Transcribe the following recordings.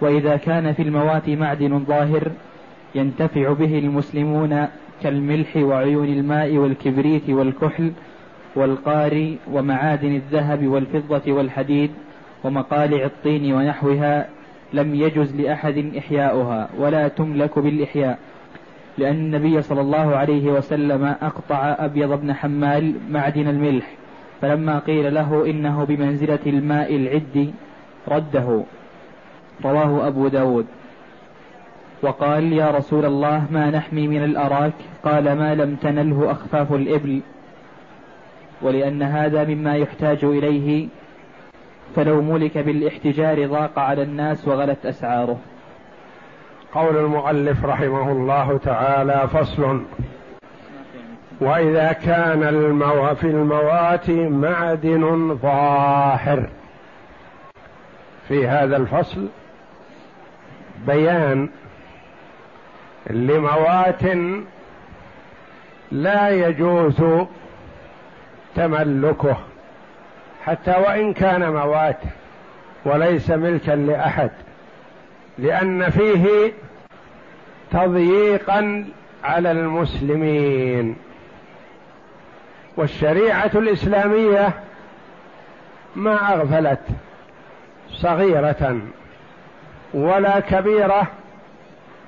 وإذا كان في الموات معدن ظاهر ينتفع به المسلمون كالملح وعيون الماء والكبريت والكحل والقاري ومعادن الذهب والفضة والحديد ومقالع الطين ونحوها، لم يجز لأحد إحياؤها ولا تملك بالإحياء، لأن النبي صلى الله عليه وسلم أقطع أبيض بن حمال معدن الملح، فلما قيل له إنه بمنزلة الماء العد رده. رواه أبو داود. وقال: يا رسول الله، ما نحمي من الأراك؟ قال: ما لم تنله أخفاف الإبل. ولأن هذا مما يحتاج إليه، فلو ملك بالاحتجار ضاق على الناس وغلت أسعاره. قول المؤلف رحمه الله تعالى: فصل. وإذا كان في الموات معدن ظاهر. في هذا الفصل بيان لموات لا يجوز تملكه، حتى وإن كان موات وليس ملكا لأحد، لأن فيه تضييقا على المسلمين، والشريعة الإسلامية ما أغفلت صغيرة ولا كبيرة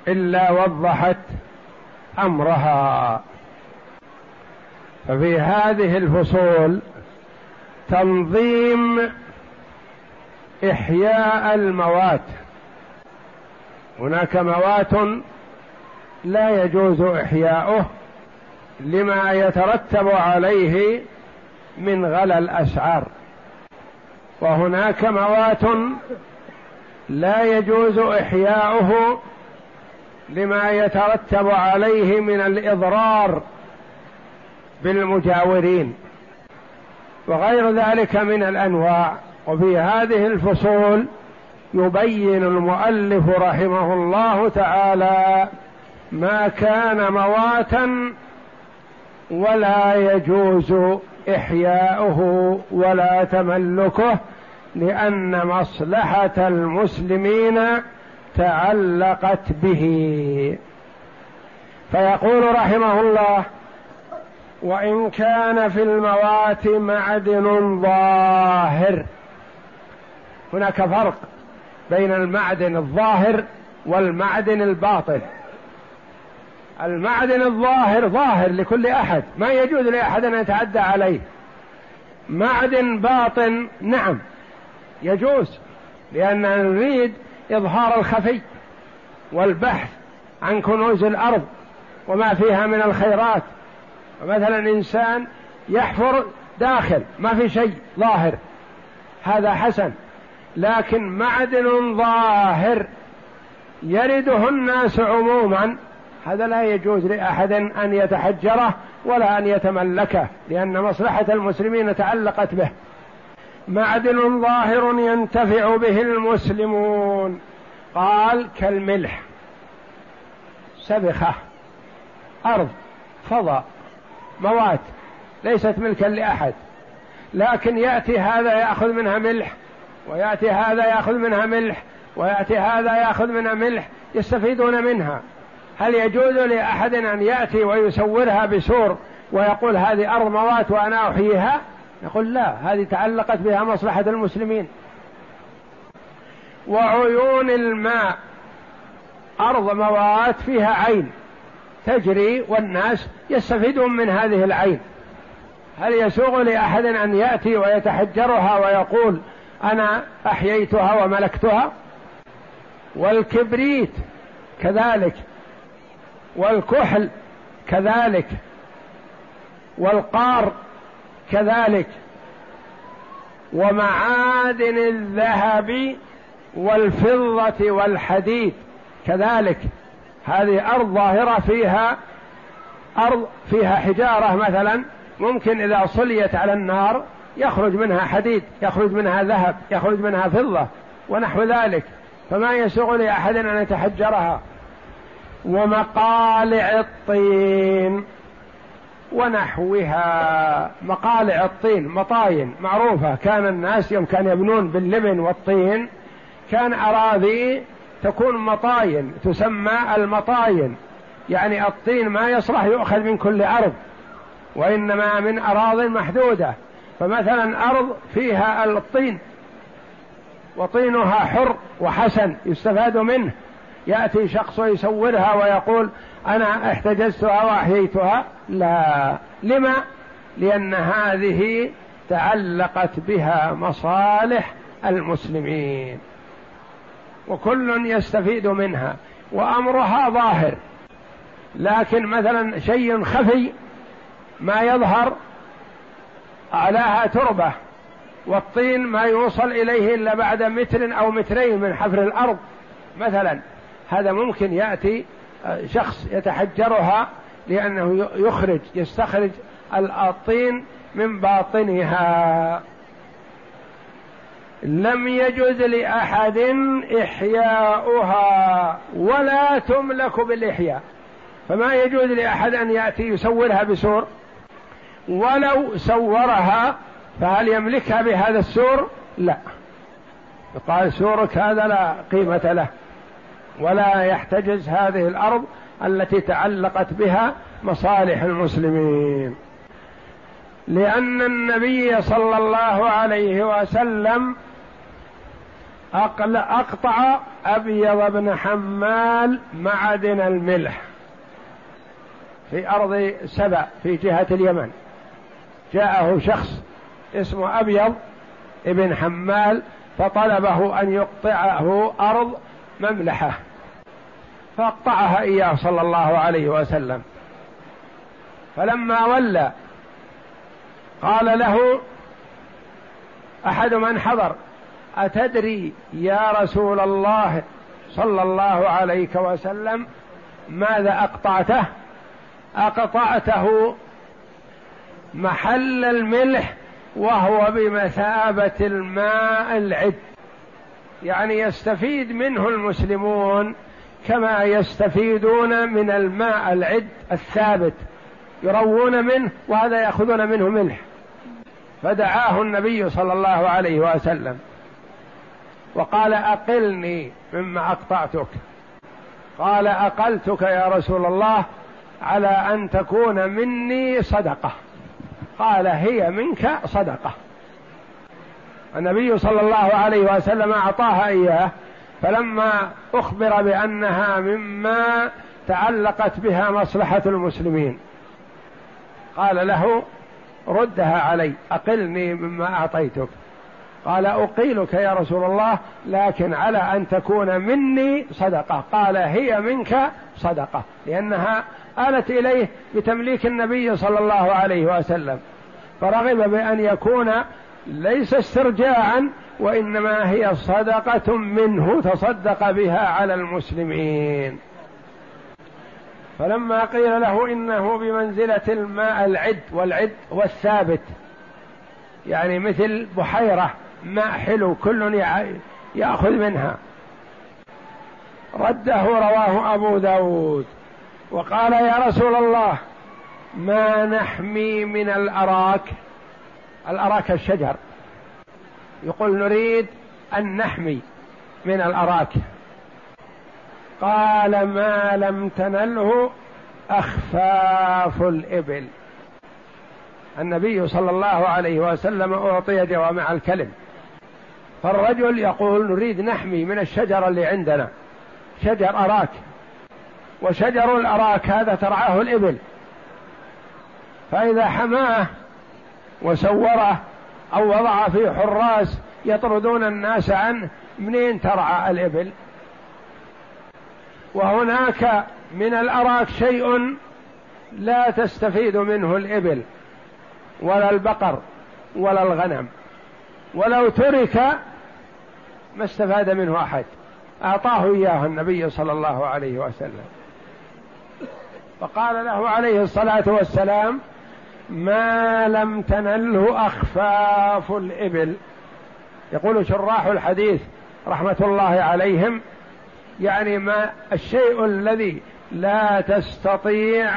إلا وضحت أمرها. ففي هذه الفصول تنظيم إحياء الموات. هناك موات لا يجوز إحياؤه لما يترتب عليه من غلى الأسعار، وهناك موات لا يجوز إحياؤه لما يترتب عليه من الإضرار بالمجاورين وغير ذلك من الأنواع. وفي هذه الفصول يبين المؤلف رحمه الله تعالى ما كان مواتا ولا يجوز إحياؤه ولا تملكه، لأن مصلحة المسلمين تعلقت به. فيقول رحمه الله: وإن كان في الموات معدن ظاهر. هناك فرق بين المعدن الظاهر والمعدن الباطن. المعدن الظاهر ظاهر لكل أحد، ما يجوز لأحد أن يتعدى عليه. معدن باطن نعم يجوز، لأننا نريد إظهار الخفي والبحث عن كنوز الأرض وما فيها من الخيرات. مثلا إنسان يحفر داخل ما في شيء ظاهر، هذا حسن. لكن معدن ظاهر يرده الناس عموما، هذا لا يجوز لأحد أن يتحجره ولا أن يتملكه، لأن مصلحة المسلمين تعلقت به. معدن ظاهر ينتفع به المسلمون. قال: كالملح، سبخة، أرض، فضاء، موات ليست ملكا لأحد، لكن يأتي هذا يأخذ منها ملح، ويأتي هذا يأخذ منها ملح، ويأتي هذا يأخذ منها ملح، يستفيدون منها. هل يجوز لأحد أن يأتي ويسورها بسور ويقول هذه أرض موات وأنا أحييها؟ نقول لا، هذه تعلقت بها مصلحة المسلمين. وعيون الماء، أرض موات فيها عين تجري والناس يستفيدون من هذه العين، هل يسوغ لأحد أن يأتي ويتحجرها ويقول أنا أحييتها وملكتها؟ والكبريت كذلك، والكحل كذلك، والقار كذلك، ومعادن الذهب والفضة والحديد كذلك، هذه أرض ظاهرة فيها أرض فيها حجارة مثلا، ممكن إذا صليت على النار يخرج منها حديد، يخرج منها ذهب، يخرج منها فضة ونحو ذلك، فما يسوغ لأحد أن يتحجرها. ومقالع الطين ونحوها، مقالع الطين مطاين معروفة، كان الناس يوم كان يبنون باللبن والطين كان أراضي تكون مطاين تسمى المطاين، يعني الطين ما يصلح يؤخذ من كل أرض وإنما من أراضي محدودة، فمثلا أرض فيها الطين وطينها حر وحسن يستفاد منه، يأتي شخص يسورها ويقول أنا احتجزتها وأحييتها، لا، لما؟ لأن هذه تعلقت بها مصالح المسلمين وكل يستفيد منها وأمرها ظاهر، لكن مثلا شيء خفي ما يظهر أعلاها تربة، والطين ما يوصل إليه إلا بعد متر أو مترين من حفر الأرض مثلا، هذا ممكن يأتي شخص يتحجرها لأنه يستخرج الطين من باطنها. لم يجوز لأحد إحياؤها ولا تملك بالإحياء، فما يجوز لأحد أن يأتي يسورها بسور، ولو سورها فهل يملكها بهذا السور؟ لا، قال سورك هذا لا قيمة له، ولا يحتجز هذه الأرض التي تعلقت بها مصالح المسلمين، لأن النبي صلى الله عليه وسلم أقطع أبيض بن حمال معدن الملح في أرض سبأ في جهة اليمن، جاءه شخص اسمه أبيض بن حمال فطلبه أن يقطعه أرض مملحة فاقطعها إياه صلى الله عليه وسلم، فلما ولى قال له أحد من حضر أتدري يا رسول الله صلى الله عليه وسلم ماذا أقطعته؟ أقطعته محل الملح وهو بمثابة الماء العذب، يعني يستفيد منه المسلمون كما يستفيدون من الماء العذب الثابت، يروون منه وهذا يأخذون منه ملح. فدعاه النبي صلى الله عليه وسلم وقال أقلني مما أقطعتك، قال أقلتك يا رسول الله على أن تكون مني صدقة، قال هي منك صدقة. النبي صلى الله عليه وسلم أعطاها إياه، فلما أخبر بأنها مما تعلقت بها مصلحة المسلمين قال له ردها علي أقلني مما أعطيتك، قال أقيلك يا رسول الله لكن على أن تكون مني صدقة، قال هي منك صدقة، لأنها آلت إليه بتمليك النبي صلى الله عليه وسلم، فرغب بأن يكون ليس استرجاعا وإنما هي صدقة منه تصدق بها على المسلمين. فلما قيل له إنه بمنزلة الماء العذب، والعذب والثابت يعني مثل بحيرة ماء حلو كل يأخذ منها، رده رواه أبو داود وقال يا رسول الله ما نحمي من الأراك، الأراك الشجر، يقول نريد أن نحمي من الأراك، قال ما لم تنله أخفاف الإبل. النبي صلى الله عليه وسلم أعطي جوامع الكلم، فالرجل يقول نريد نحمي من الشجرة اللي عندنا شجر أراك، وشجر الأراك هذا ترعاه الإبل، فإذا حماه وسوره أو وضع فيه حراس يطردون الناس عنه، منين ترعى الإبل؟ وهناك من الأراك شيء لا تستفيد منه الإبل ولا البقر ولا الغنم، ولو ترك ما استفاد منه أحد، أعطاه إياه النبي صلى الله عليه وسلم. فقال له عليه الصلاة والسلام: ما لم تنله أخفاف الإبل. يقول شراح الحديث رحمة الله عليهم: يعني ما الشيء الذي لا تستطيع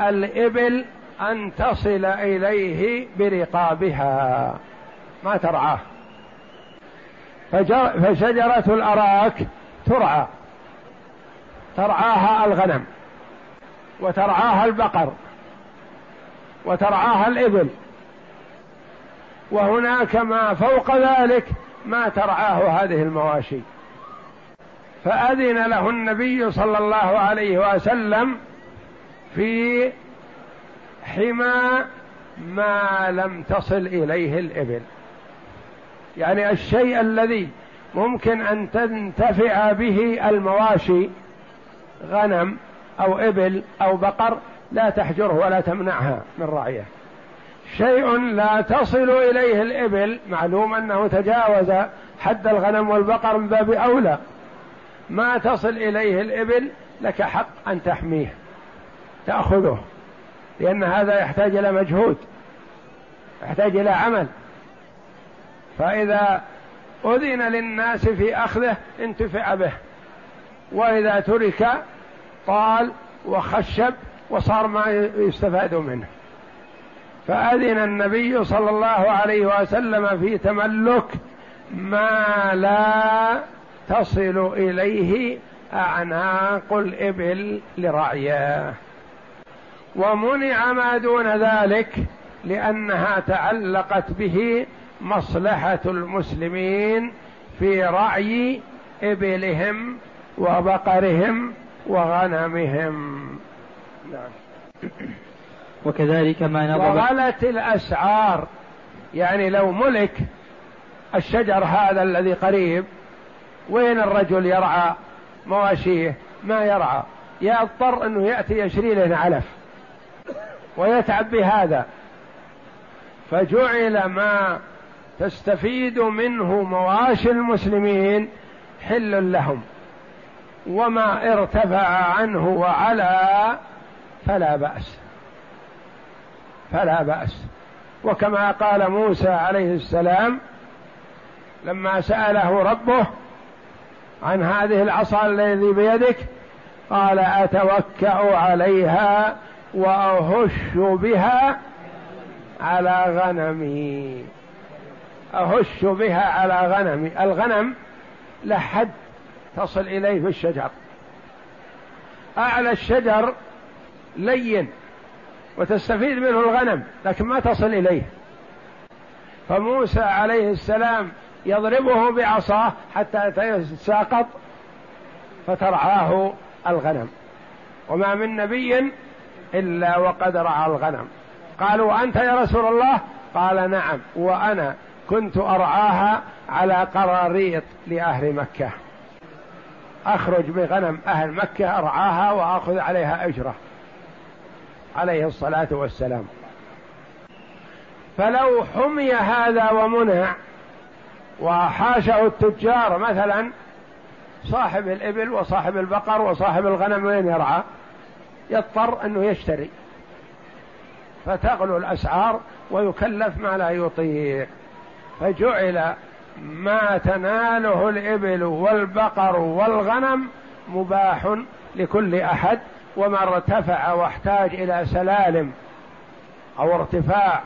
الإبل أن تصل إليه برقابها، ما ترعاه. فشجرة الأراك ترعى، ترعاها الغنم وترعاها البقر وترعاها الإبل، وهناك ما فوق ذلك ما ترعاه هذه المواشي. فأذن له النبي صلى الله عليه وسلم في حمى ما لم تصل إليه الإبل، يعني الشيء الذي ممكن أن تنتفع به المواشي غنم أو إبل أو بقر لا تحجره ولا تمنعها من رعيه. شيء لا تصل إليه الإبل، معلوم أنه تجاوز حد الغنم والبقر من باب أولى، ما تصل إليه الإبل لك حق أن تحميه تأخذه، لأن هذا يحتاج إلى مجهود، يحتاج إلى عمل. فإذا أذن للناس في أخذه انتفع به، وإذا ترك طال وخشب وصار ما يستفاد منه. فأذن النبي صلى الله عليه وسلم في تملك ما لا تصل إليه أعناق الإبل لرعياه، ومنع ما دون ذلك لأنها تعلقت به مصلحة المسلمين في رعي إبلهم وبقرهم وغنمهم. نعم. وكذلك ما نضب وغلت الأسعار، يعني لو ملك الشجر هذا الذي قريب، وين الرجل يرعى مواشيه؟ ما يرعى، يضطر أنه يأتي يشري له علف ويتعب بهذا. فجعل ما تستفيد منه مواشي المسلمين حل لهم، وما ارتفع عنه وعلا فلا بأس، فلا بأس. وكما قال موسى عليه السلام لما سأله ربه عن هذه العصا التي بيدك قال: أتوكأ عليها وأهش بها على غنمي. أهش بها على غنمي، الغنم لحد تصل إليه في الشجر، أعلى الشجر لين وتستفيد منه الغنم لكن ما تصل إليه. فموسى عليه السلام يضربه بعصاه حتى يتساقط فترعاه الغنم، وما من نبي إلا وقد رعى الغنم. قالوا: أنت يا رسول الله؟ قال: نعم، وأنا كنت أرعاها على قراريط لأهل مكة، أخرج بغنم أهل مكة أرعاها وأخذ عليها أجرة، عليه الصلاة والسلام. فلو حمي هذا ومنع وحاشه التجار مثلا، صاحب الإبل وصاحب البقر وصاحب الغنم وين يرعى؟ يضطر أنه يشتري، فتغلو الأسعار ويكلف ما لا يطيق. فجعل ما تناله الإبل والبقر والغنم مباح لكل أحد، وما ارتفع واحتاج إلى سلالم أو ارتفاع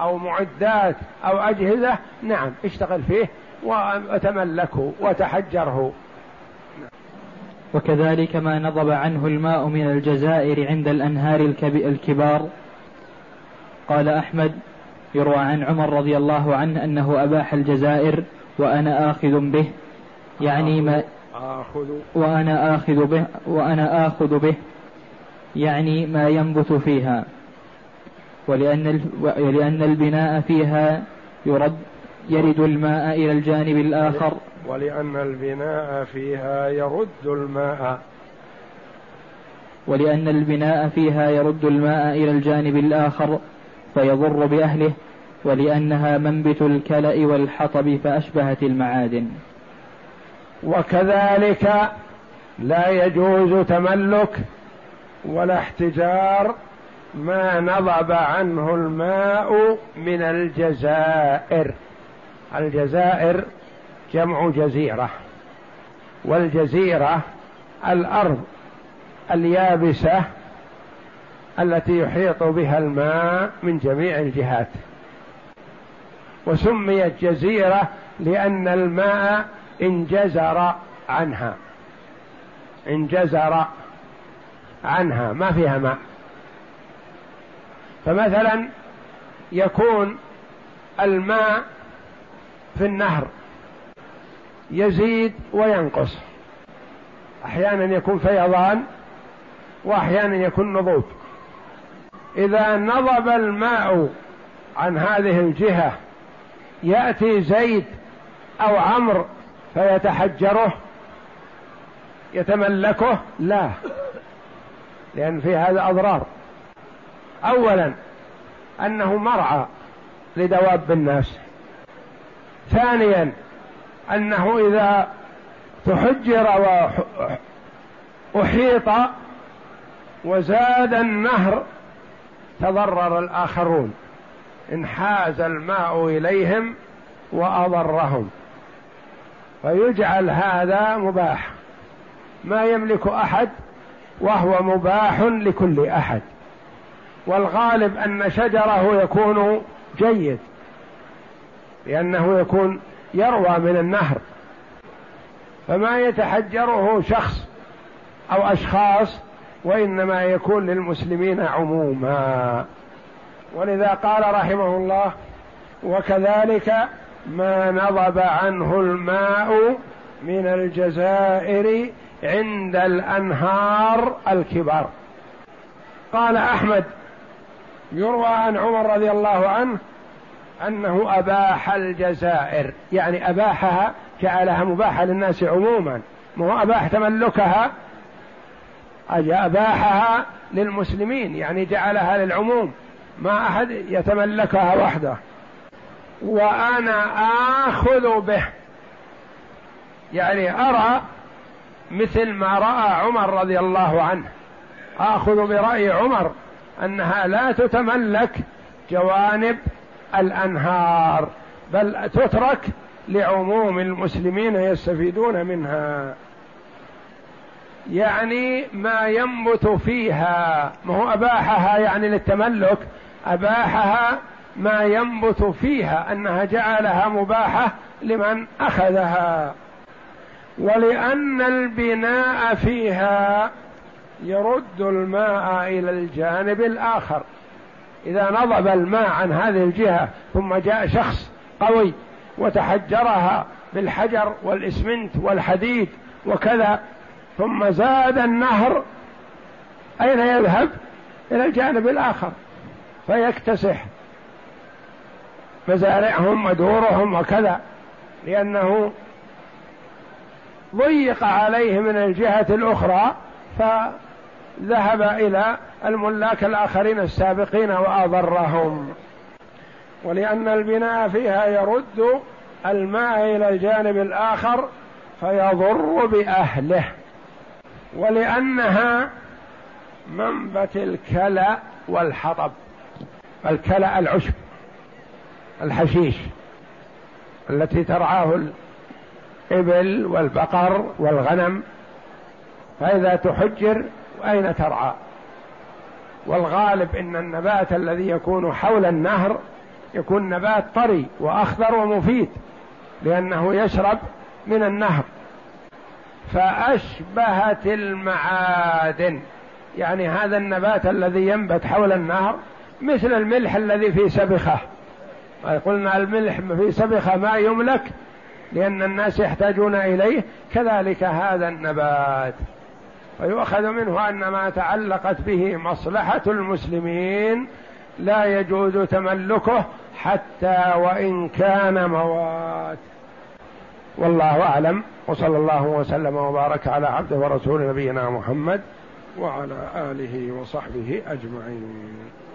أو معدات أو أجهزة، نعم اشتغل فيه وتملكه وتحجره. وكذلك ما نضب عنه الماء من الجزائر عند الأنهار الكبار. قال أحمد: يروى عن عمر رضي الله عنه أنه أباح الجزائر وأنا آخذ به، يعني ما وأنا آخذ به يعني ما ينبت فيها، ولأن البناء فيها يرد الماء إلى الجانب الآخر، ولأن البناء فيها يرد الماء إلى الجانب الآخر فيضر بأهله، ولأنها منبت الكلأ والحطب فأشبهت المعادن. وكذلك لا يجوز تملك ولا احتجار ما نضب عنه الماء من الجزائر. الجزائر جمع جزيرة، والجزيرة الأرض اليابسة التي يحيط بها الماء من جميع الجهات، وسميت جزيرة لأن الماء انجزر عنها، انجزر عنها ما فيها ماء. فمثلا يكون الماء في النهر يزيد وينقص، أحيانا يكون فيضان وأحيانا يكون نضوب. إذا نضب الماء عن هذه الجهة يأتي زيد أو عمرو فيتحجره يتملكه، لا، لأن في هذا أضرار. أولا أنه مرعى لدواب الناس، ثانيا أنه إذا تحجر وأحيط وزاد النهر تضرر الآخرون، انحاز الماء إليهم وأضرهم، فيجعل هذا مباح ما يملك أحد، وهو مباح لكل أحد. والغالب أن شجره يكون جيد لأنه يكون يروى من النهر، فما يتحجره شخص أو أشخاص، وإنما يكون للمسلمين عموما. ولذا قال رحمه الله: وكذلك ما نضب عنه الماء من الجزائر عند الأنهار الكبار. قال أحمد: يروى عن عمر رضي الله عنه أنه أباح الجزائر، يعني أباحها، جعلها مباحة للناس عموما، مو أباح تملكها، أباحها للمسلمين، يعني جعلها للعموم، ما أحد يتملكها وحده. وأنا آخذ به، يعني أرى مثل ما رأى عمر رضي الله عنه، آخذ برأي عمر أنها لا تتملك جوانب الأنهار بل تترك لعموم المسلمين يستفيدون منها، يعني ما ينبت فيها. ما هو أباحها يعني للتملك، أباحها ما ينبت فيها، أنها جعلها مباحة لمن أخذها. ولأن البناء فيها يرد الماء إلى الجانب الآخر، إذا نضب الماء عن هذه الجهة ثم جاء شخص قوي وتحجرها بالحجر والإسمنت والحديد وكذا، ثم زاد النهر، أين يذهب؟ إلى الجانب الآخر فيكتسح مزارعهم ودورهم وكذا، لأنه ضيق عليه من الجهة الأخرى فذهب إلى الملاك الآخرين السابقين وأضرهم. ولأن البناء فيها يرد الماء إلى الجانب الآخر فيضر بأهله. ولأنها منبت الكلأ والحطب، الكلأ العشب الحشيش التي ترعاه الإبل والبقر والغنم، فإذا تحجر أين ترعى؟ والغالب إن النبات الذي يكون حول النهر يكون نبات طري وأخضر ومفيد لأنه يشرب من النهر. فأشبهت المعادن، يعني هذا النبات الذي ينبت حول النهر مثل الملح الذي في سبخة، قلنا الملح في سبخة ما يملك لأن الناس يحتاجون إليه، كذلك هذا النبات، فيؤخذ منه أن ما تعلقت به مصلحة المسلمين لا يجوز تملكه حتى وإن كان موات. والله أعلم، وصلى الله وسلم وبارك على عبده ورسوله نبينا محمد وعلى آله وصحبه أجمعين.